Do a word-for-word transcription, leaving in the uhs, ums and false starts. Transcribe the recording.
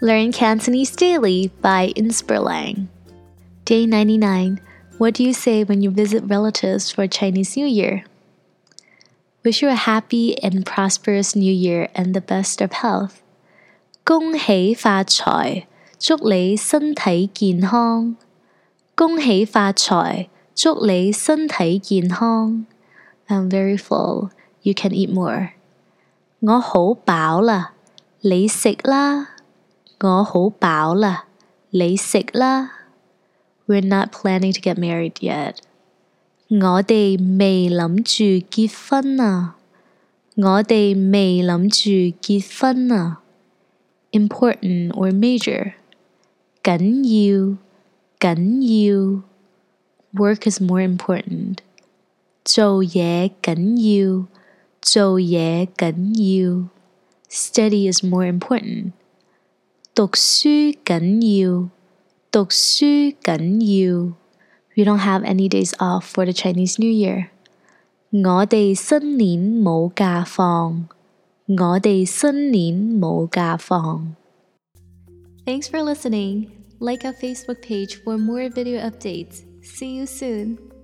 Learn Cantonese Daily by Inspirlang. Day ninety-nine. What do you say when you visit relatives for Chinese New Year? Wish you a happy and prosperous New Year and the best of health. 恭喜發財，祝你身體健康。恭喜發財，祝你身體健康。I'm very full. You can eat more. 我好飽啦，你食啦。我好飽啦，你食啦。We're not planning to get married yet. 我哋未諗住結婚啊。我哋未諗住結婚啊。Important or major. 緊要，緊要。Work is more important. 做嘢緊要，做嘢緊要。Study is more important.讀書緊要，讀書緊要。We don't have any days off for the Chinese New Year. 我哋新年冇假放，我哋新年冇假放。Thanks for listening. Like our Facebook page for more video updates. See you soon.